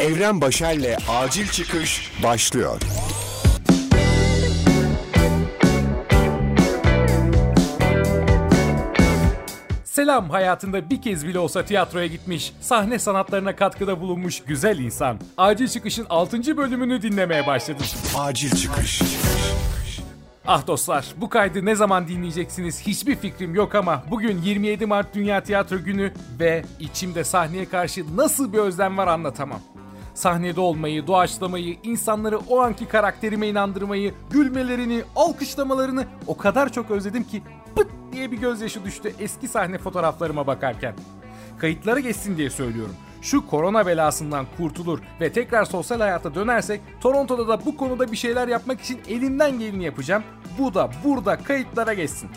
Evren Başar'la Acil Çıkış başlıyor. Selam, hayatında bir kez bile olsa tiyatroya gitmiş, sahne sanatlarına katkıda bulunmuş güzel insan. Acil Çıkış'ın 6. bölümünü dinlemeye başladık. Acil Çıkış. Ah dostlar, bu kaydı ne zaman dinleyeceksiniz hiçbir fikrim yok ama bugün 27 Mart Dünya Tiyatro Günü ve içimde sahneye karşı nasıl bir özlem var anlatamam. Sahnede olmayı, doğaçlamayı, insanları o anki karakterime inandırmayı, gülmelerini, alkışlamalarını o kadar çok özledim ki pıt diye bir gözyaşı düştü eski sahne fotoğraflarıma bakarken. Kayıtları geçsin diye söylüyorum. Şu korona belasından kurtulur ve tekrar sosyal hayata dönersek Toronto'da da bu konuda bir şeyler yapmak için elimden geleni yapacağım. Bu da burada kayıtlara geçsin.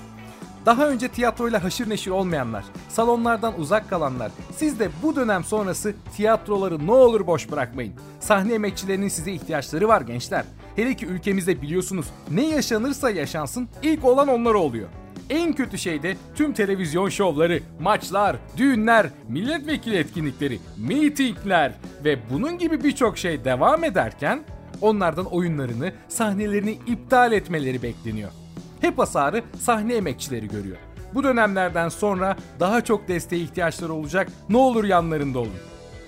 Daha önce tiyatroyla haşır neşir olmayanlar, salonlardan uzak kalanlar, siz de bu dönem sonrası tiyatroları ne olur boş bırakmayın. Sahne emekçilerinin size ihtiyaçları var gençler. Hele ki ülkemizde biliyorsunuz ne yaşanırsa yaşansın ilk olan onlara oluyor. En kötü şey de tüm televizyon şovları, maçlar, düğünler, milletvekili etkinlikleri, mitingler ve bunun gibi birçok şey devam ederken onlardan oyunlarını, sahnelerini iptal etmeleri bekleniyor. Hep hasarı sahne emekçileri görüyor. Bu dönemlerden sonra daha çok desteğe ihtiyaçları olacak, ne olur yanlarında olun.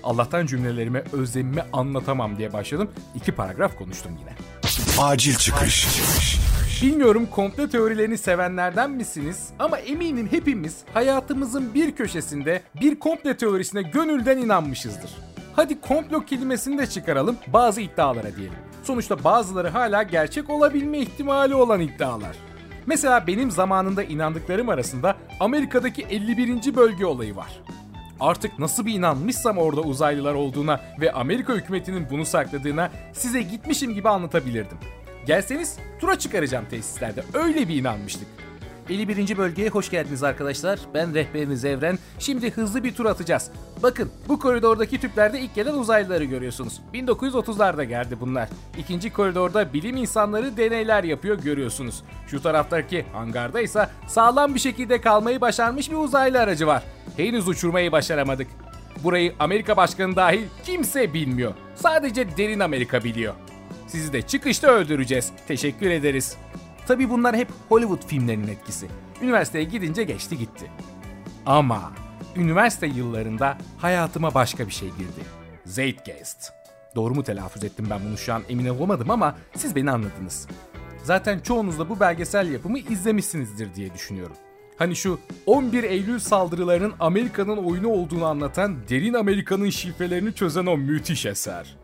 Allah'tan cümlelerime özlemimi anlatamam diye başladım. 2 paragraf konuştum yine. Acil çıkış. Bilmiyorum komplo teorilerini sevenlerden misiniz ama eminim hepimiz hayatımızın bir köşesinde bir komplo teorisine gönülden inanmışızdır. Hadi komplo kelimesini de çıkaralım, bazı iddialara diyelim. Sonuçta bazıları hala gerçek olabilme ihtimali olan iddialar. Mesela benim zamanında inandıklarım arasında Amerika'daki 51. bölge olayı var. Artık nasıl bir inanmışsam orada uzaylılar olduğuna ve Amerika hükümetinin bunu sakladığına size gitmişim gibi anlatabilirdim. Gelseniz tura çıkaracağım tesislerde. Öyle bir inanmıştık. 51. bölgeye hoş geldiniz arkadaşlar. Ben rehberiniz Evren. Şimdi hızlı bir tur atacağız. Bakın bu koridordaki tüplerde ilk gelen uzaylıları görüyorsunuz. 1930'larda geldi bunlar. İkinci koridorda bilim insanları deneyler yapıyor görüyorsunuz. Şu taraftaki hangarda ise sağlam bir şekilde kalmayı başarmış bir uzaylı aracı var. Henüz uçurmayı başaramadık. Burayı Amerika Başkanı dahil kimse bilmiyor. Sadece derin Amerika biliyor. Sizi de çıkışta öldüreceğiz. Teşekkür ederiz. Tabii bunlar hep Hollywood filmlerinin etkisi. Üniversiteye gidince geçti gitti. Ama üniversite yıllarında hayatıma başka bir şey girdi. Zeitgeist. Doğru mu telaffuz ettim ben bunu şu an emin olamadım ama siz beni anladınız. Zaten çoğunuz da bu belgesel yapımı izlemişsinizdir diye düşünüyorum. Hani şu 11 Eylül saldırılarının Amerika'nın oyunu olduğunu anlatan, derin Amerika'nın şifrelerini çözen o müthiş eser.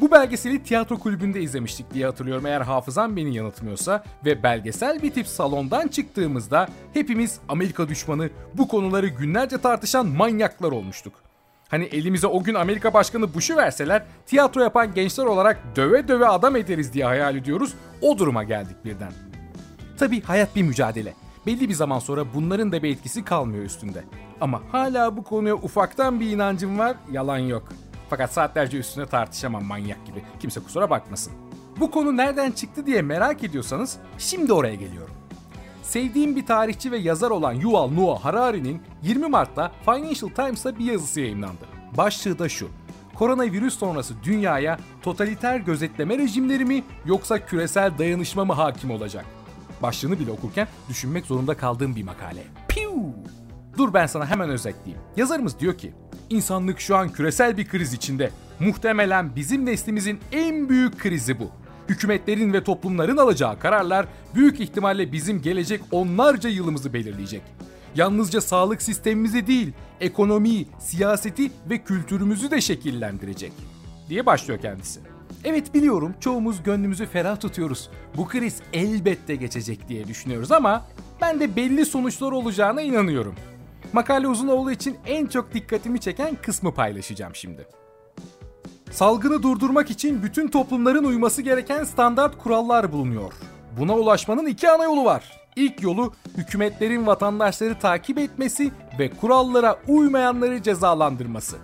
Bu belgeseli tiyatro kulübünde izlemiştik diye hatırlıyorum eğer hafızam beni yanıltmıyorsa ve belgesel bitip salondan çıktığımızda hepimiz Amerika düşmanı, bu konuları günlerce tartışan manyaklar olmuştuk. Hani elimize o gün Amerika Başkanı Bush'u verseler tiyatro yapan gençler olarak döve döve adam ederiz diye hayal ediyoruz, o duruma geldik birden. Tabii hayat bir mücadele. Belli bir zaman sonra bunların da bir etkisi kalmıyor üstünde. Ama hala bu konuya ufaktan bir inancım var, yalan yok. Fakat saatlerce üstüne tartışamam manyak gibi. Kimse kusura bakmasın. Bu konu nereden çıktı diye merak ediyorsanız şimdi oraya geliyorum. Sevdiğim bir tarihçi ve yazar olan Yuval Noah Harari'nin 20 Mart'ta Financial Times'ta bir yazısı yayımlandı. Başlığı da şu: Koronavirüs sonrası dünyaya totaliter gözetleme rejimleri mi yoksa küresel dayanışma mı hakim olacak? Başlığını bile okurken düşünmek zorunda kaldığım bir makale. Piu! Dur ben sana hemen özetleyeyim. Yazarımız diyor ki, İnsanlık şu an küresel bir kriz içinde. Muhtemelen bizim neslimizin en büyük krizi bu. Hükümetlerin ve toplumların alacağı kararlar büyük ihtimalle bizim gelecek onlarca yılımızı belirleyecek. Yalnızca sağlık sistemimizi değil, ekonomiyi, siyaseti ve kültürümüzü de şekillendirecek diye başlıyor kendisi. Evet biliyorum çoğumuz gönlümüzü ferah tutuyoruz. Bu kriz elbette geçecek diye düşünüyoruz ama ben de belli sonuçlar olacağına inanıyorum. Makale uzun olduğu için en çok dikkatimi çeken kısmı paylaşacağım şimdi. Salgını durdurmak için bütün toplumların uyması gereken standart kurallar bulunuyor. Buna ulaşmanın 2 ana yolu var. İlk yolu hükümetlerin vatandaşları takip etmesi ve kurallara uymayanları cezalandırması.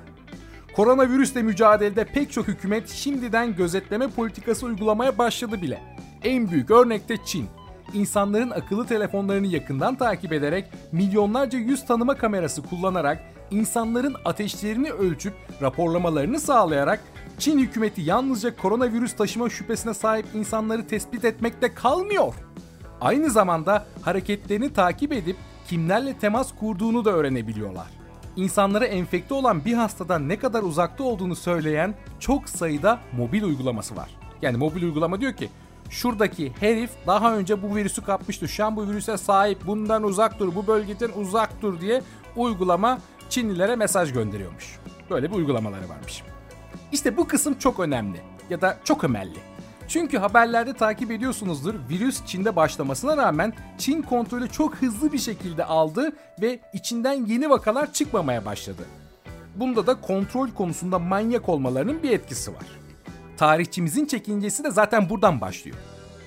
Koronavirüsle mücadelede pek çok hükümet şimdiden gözetleme politikası uygulamaya başladı bile. En büyük örnek de Çin. İnsanların akıllı telefonlarını yakından takip ederek, milyonlarca yüz tanıma kamerası kullanarak, insanların ateşlerini ölçüp raporlamalarını sağlayarak Çin hükümeti yalnızca koronavirüs taşıma şüphesine sahip insanları tespit etmekte kalmıyor. Aynı zamanda hareketlerini takip edip kimlerle temas kurduğunu da öğrenebiliyorlar. İnsanlara enfekte olan bir hastadan ne kadar uzakta olduğunu söyleyen çok sayıda mobil uygulaması var. Yani mobil uygulama diyor ki, şuradaki herif daha önce bu virüsü kapmıştı, şu an bu virüse sahip, bundan uzak dur, bu bölgeden uzak dur diye uygulama Çinlilere mesaj gönderiyormuş. Böyle bir uygulamaları varmış. İşte bu kısım çok önemli ya da çok ömelli. Çünkü haberlerde takip ediyorsunuzdur, virüs Çin'de başlamasına rağmen Çin kontrolü çok hızlı bir şekilde aldı ve içinden yeni vakalar çıkmamaya başladı. Bunda da kontrol konusunda manyak olmalarının bir etkisi var. Tarihçimizin çekincesi de zaten buradan başlıyor.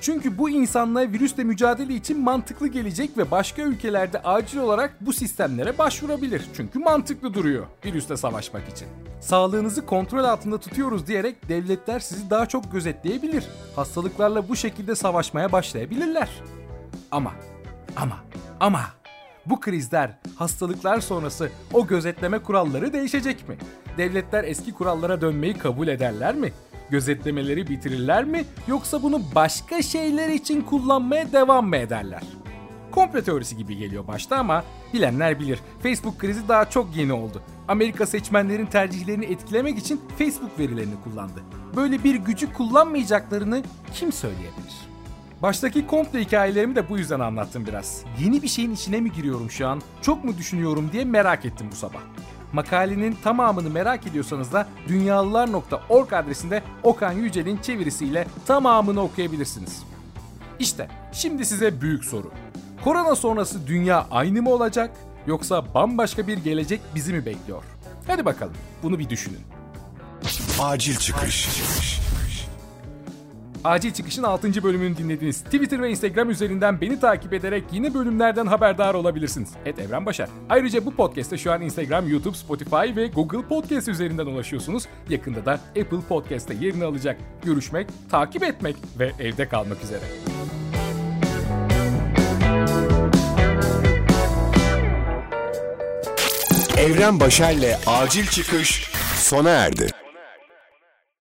Çünkü bu insanlara virüsle mücadele için mantıklı gelecek ve başka ülkelerde acil olarak bu sistemlere başvurabilir. Çünkü mantıklı duruyor virüsle savaşmak için. Sağlığınızı kontrol altında tutuyoruz diyerek devletler sizi daha çok gözetleyebilir. Hastalıklarla bu şekilde savaşmaya başlayabilirler. Ama bu krizler, hastalıklar sonrası o gözetleme kuralları değişecek mi? Devletler eski kurallara dönmeyi kabul ederler mi? Gözetlemeleri bitirirler mi, yoksa bunu başka şeyler için kullanmaya devam mı ederler? Komplo teorisi gibi geliyor başta ama bilenler bilir. Facebook krizi daha çok yeni oldu. Amerika seçmenlerin tercihlerini etkilemek için Facebook verilerini kullandı. Böyle bir gücü kullanmayacaklarını kim söyleyebilir? Baştaki komplo hikayelerimi de bu yüzden anlattım biraz. Yeni bir şeyin içine mi giriyorum şu an, çok mu düşünüyorum diye merak ettim bu sabah. Makalenin tamamını merak ediyorsanız da dunyalar.org adresinde Okan Yücel'in çevirisiyle tamamını okuyabilirsiniz. İşte şimdi size büyük soru. Korona sonrası dünya aynı mı olacak, yoksa bambaşka bir gelecek bizi mi bekliyor? Hadi bakalım, bunu bir düşünün. Acil Çıkış. Acil Çıkış'ın 6. bölümünü dinlediniz. Twitter ve Instagram üzerinden beni takip ederek yeni bölümlerden haberdar olabilirsiniz. @EvrenBaşar. Ayrıca bu podcast'e şu an Instagram, YouTube, Spotify ve Google Podcast üzerinden ulaşıyorsunuz. Yakında da Apple Podcast'te yerini alacak. Görüşmek, takip etmek ve evde kalmak üzere. Evren Başar'la Acil Çıkış sona erdi.